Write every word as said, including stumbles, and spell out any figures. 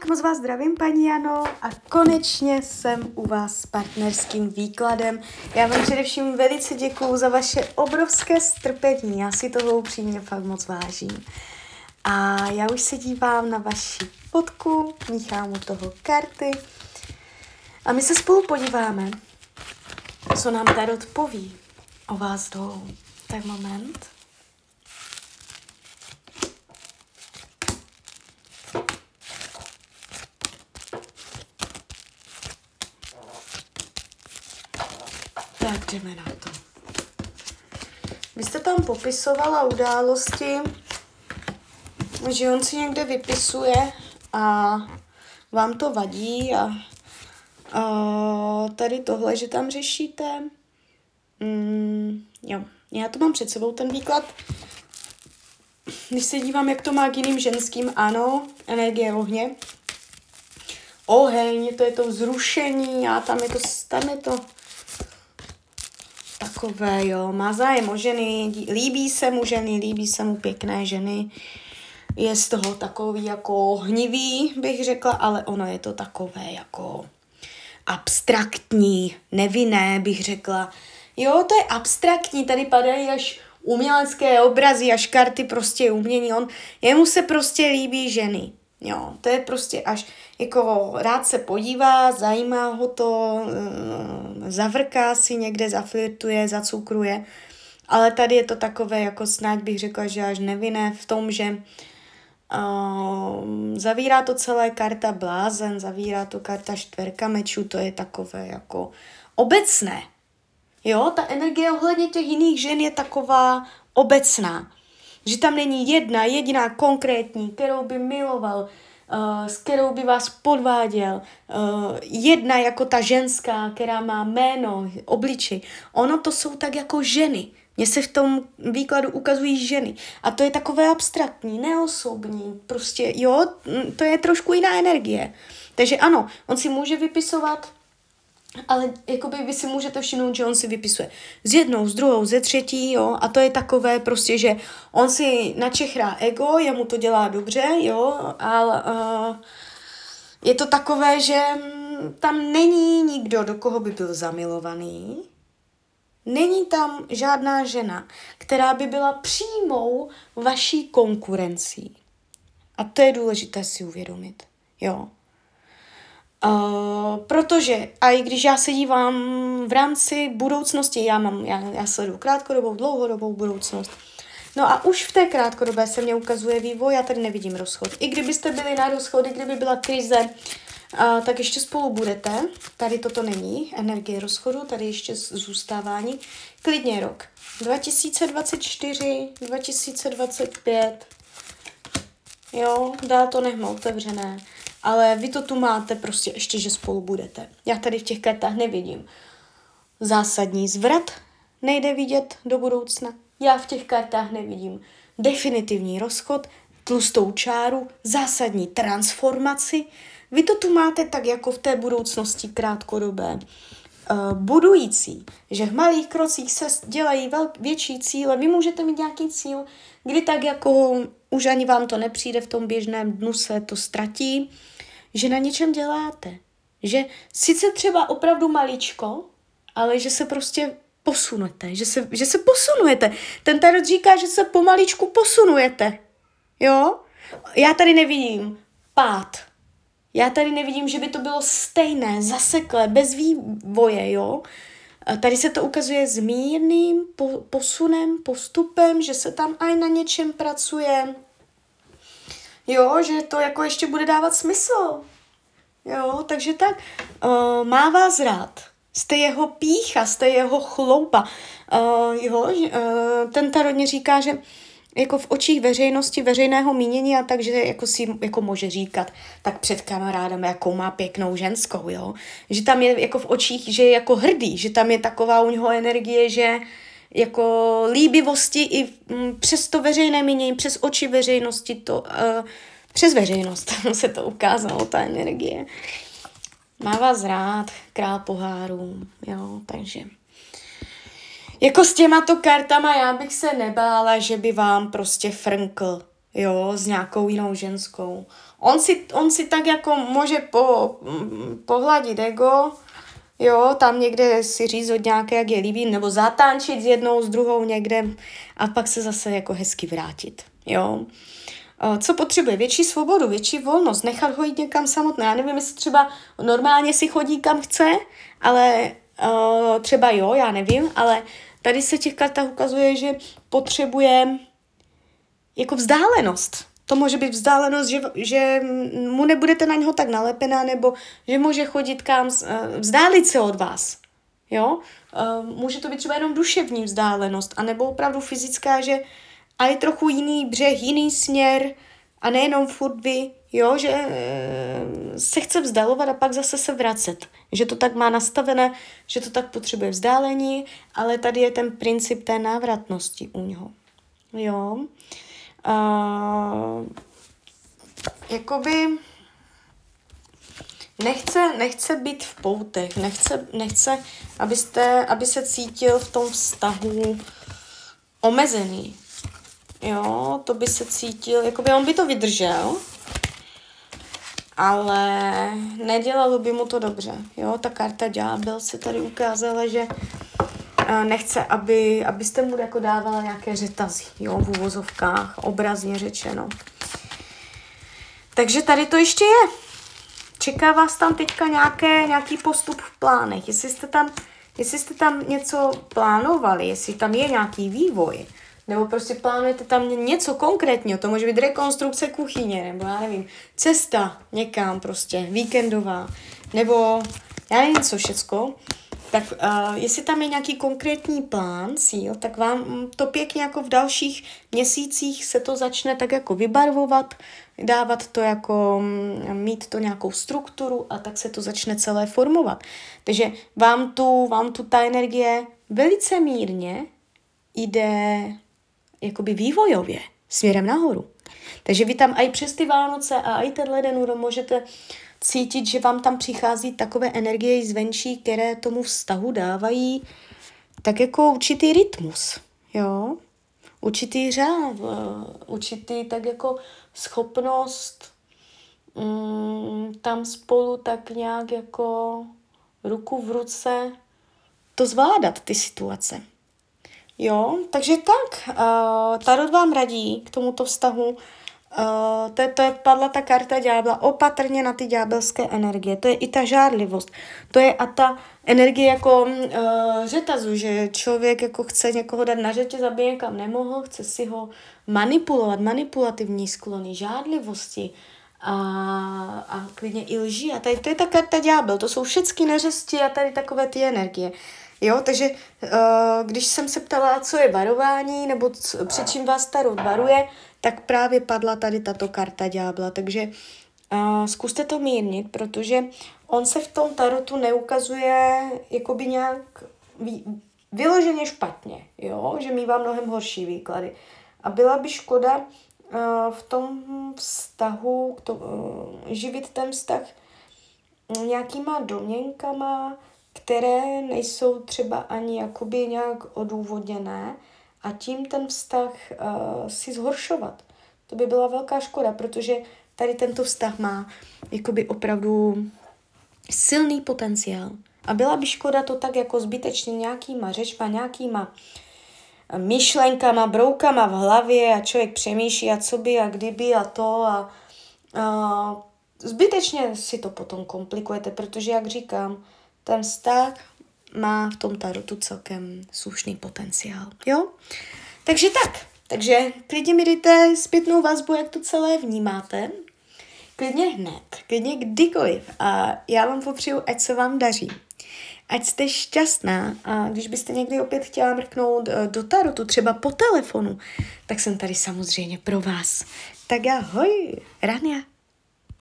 Tak moc vás zdravím, paní Jano, a konečně jsem u vás s partnerským výkladem. Já vám především velice děkuju za vaše obrovské strpení, já si toho upřímně fakt moc vážím. A já už se dívám na vaši fotku, míchám u toho karty a my se spolu podíváme, co nám tarot poví o vás dvou. Tak moment. Tak jdeme na to. Vy jste tam popisovala události, že on si někde vypisuje a vám to vadí a, a tady tohle, že tam řešíte. Mm, jo, já to mám před sebou, ten výklad. Když se dívám, jak to má k jiným ženským, ano, energie ohně. Oheň, to je to vzrušení a tam je to, tam je to takové, jo, má zájem o ženy, líbí se mu ženy, líbí se mu pěkné ženy. Je z toho takový jako hnivý, bych řekla, ale ono je to takové jako abstraktní, nevinné, bych řekla. Jo, to je abstraktní, tady padají až umělecké obrazy, až karty prostě umění. On, jemu se prostě líbí ženy. Jo, to je prostě až jako rád se podívá, zajímá ho to, zavrká si někde, zaflirtuje, zacukruje. Ale tady je to takové, jako snad bych řekla, že až nevinné v tom, že Um, zavírá to celé karta blázen, zavírá to karta čtverka mečů, to je takové jako obecné. Jo, ta energie ohledně těch jiných žen je taková obecná. Že tam není jedna, jediná konkrétní, kterou by miloval, uh, s kterou by vás podváděl. Uh, jedna jako ta ženská, která má jméno, obličej. Ono to jsou tak jako ženy. Mně se v tom výkladu ukazují ženy. A to je takové abstraktní, neosobní, prostě, jo, to je trošku jiná energie. Takže ano, on si může vypisovat, ale jakoby vy si můžete všimnout, že on si vypisuje s jednou, s druhou, ze třetí, jo, a to je takové prostě, že on si načechrá ego, jemu to dělá dobře, jo, ale uh, je to takové, že tam není nikdo, do koho by byl zamilovaný. Není tam žádná žena, která by byla přímou vaší konkurencí. A to je důležité si uvědomit. Jo. Uh, protože, a i když já se dívám v rámci budoucnosti, já mám, já, já sleduju krátkodobou, dlouhodobou budoucnost. No a už v té krátkodobé se mě ukazuje vývoj, já tady nevidím rozchod. I kdybyste byli na rozchod, i kdyby byla krize, A, tak ještě spolu budete, tady toto není, energie rozchodu, tady ještě zůstávání, klidně rok dva tisíce dvacet čtyři, dva tisíce dvacet pět, jo, dál to nechme otevřené, ale vy to tu máte prostě ještě, že spolu budete. Já tady v těch kartách nevidím zásadní zvrat, nejde vidět do budoucna, já v těch kartách nevidím definitivní rozchod, tlustou čáru, zásadní transformaci. Vy to tu máte tak jako v té budoucnosti krátkodobé, uh, budující, že v malých krocích se dělají velk, větší cíle. Vy můžete mít nějaký cíl, kdy tak jako už ani vám to nepřijde, v tom běžném dnu se to ztratí, že na něčem děláte. Že sice třeba opravdu maličko, ale že se prostě posunete, že se, že se posunujete. Ten tarot říká, že se pomaličku posunujete. Jo? Já tady nevidím pád. Já tady nevidím, že by to bylo stejné, zaseklé, bez vývoje, jo. Tady se to ukazuje s mírným posunem, postupem, že se tam aj na něčem pracuje. Jo, že to jako ještě bude dávat smysl. Jo, takže tak, uh, má vás rád. Jste jeho pýcha, jste jeho chloupa. Uh, jo, uh, ten tarotně říká, že jako v očích veřejnosti, veřejného mínění, a takže jako si jako může říkat tak před kamarádem, jakou má pěknou ženskou, jo. Že tam je jako v očích, že je jako hrdý, že tam je taková u něho energie, že jako líbivosti i m, přes to veřejné mínění, přes oči veřejnosti, to, uh, přes veřejnost se to ukázalo, ta energie. Má vás rád, král pohárů, jo, takže jako s těmato kartama já bych se nebála, že by vám prostě frnkl. jo, s nějakou jinou ženskou. On si, on si tak jako může po, pohladit ego, jo, tam někde si říct od nějaké, jak je líbí, nebo zatančit s jednou, s druhou někde a pak se zase jako hezky vrátit, jo. Co potřebuje? Větší svobodu, větší volnost, nechat ho jít někam samotné. Já nevím, jestli třeba normálně si chodí kam chce, ale uh, třeba jo, já nevím, ale tady se těch kartách ukazuje, že potřebuje jako vzdálenost. To může být vzdálenost, že, že mu nebudete na něho tak nalepená, nebo že může chodit kam, vzdálit se od vás. Jo? Může to být třeba jenom duševní vzdálenost, anebo opravdu fyzická, že a je trochu jiný břeh, jiný směr a nejenom furt vy, jo, že se chce vzdalovat a pak zase se vracet. Že to tak má nastavené, že to tak potřebuje vzdálení, ale tady je ten princip té návratnosti u něho. Jo. Uh, jakoby nechce, nechce být v poutech, nechce, nechce abyste, aby se cítil v tom vztahu omezený. Jo, to by se cítil, jakoby on by to vydržel, ale nedělalo by mu to dobře. Jo, ta karta ďábel se tady ukázala, že nechce, aby, abyste mu jako dávala nějaké řetazy, jo, v uvozovkách, obrazně řečeno. Takže tady to ještě je. Čeká vás tam teďka nějaké, nějaký postup v plánech. Jestli jste tam, jestli jste tam něco plánovali, jestli tam je nějaký vývoj, nebo prostě plánujete tam něco konkrétního, to může být rekonstrukce kuchyně, nebo já nevím, cesta někam prostě, víkendová, nebo já nevím co všecko, tak uh, jestli tam je nějaký konkrétní plán, cíl, tak vám to pěkně jako v dalších měsících se to začne tak jako vybarvovat, dávat to jako, mít to nějakou strukturu a tak se to začne celé formovat. Takže vám tu, vám tu ta energie velice mírně jde jakoby vývojově, směrem nahoru. Takže vy tam i přes ty Vánoce a i tenhle den můžete cítit, že vám tam přichází takové energie zvenčí, které tomu vztahu dávají tak jako určitý rytmus, jo? Určitý řád, určitý tak jako schopnost mm, tam spolu tak nějak jako ruku v ruce to zvládat, ty situace. Jo, takže tak, uh, Tarot vám radí k tomuto vztahu, uh, to, je, to je padla ta karta ďábla, opatrně na ty ďábelské energie, to je i ta žárlivost, to je a ta energie jako uh, řetazu, že člověk jako chce někoho dát na řetěz, aby někam nemohl, chce si ho manipulovat, manipulativní sklony, žárlivosti a, a klidně i lži a tady to je ta karta ďábel, to jsou všechny neřesti a tady takové ty energie. Jo, takže když jsem se ptala, co je varování, nebo co, před čím vás Tarot varuje, tak právě padla tady tato karta ďábla. Takže uh, zkuste to mírnit, protože on se v tom Tarotu neukazuje jakoby nějak vyloženě špatně, jo? Že mívá mnohem horší výklady. A byla by škoda uh, v tom vztahu, to, uh, živit ten vztah nějakýma domněnkama, které nejsou třeba ani jakoby nějak odůvodněné a tím ten vztah uh, si zhoršovat. To by byla velká škoda, protože tady tento vztah má jakoby opravdu silný potenciál. A byla by škoda to tak jako zbytečně nějakýma řečma, nějakýma myšlenkama, broukama v hlavě a člověk přemýšlí a co by a kdyby a to a uh, zbytečně si to potom komplikujete, protože jak říkám, ten vztah má v tom Tarotu celkem slušný potenciál, jo? Takže tak, takže klidně mi dejte zpětnou vazbu, jak to celé vnímáte. Klidně hned, klidně kdykoliv a já vám popřeju, ať se vám daří. Ať jste šťastná a když byste někdy opět chtěla mrknout do Tarotu, třeba po telefonu, tak jsem tady samozřejmě pro vás. Tak ahoj, Rania.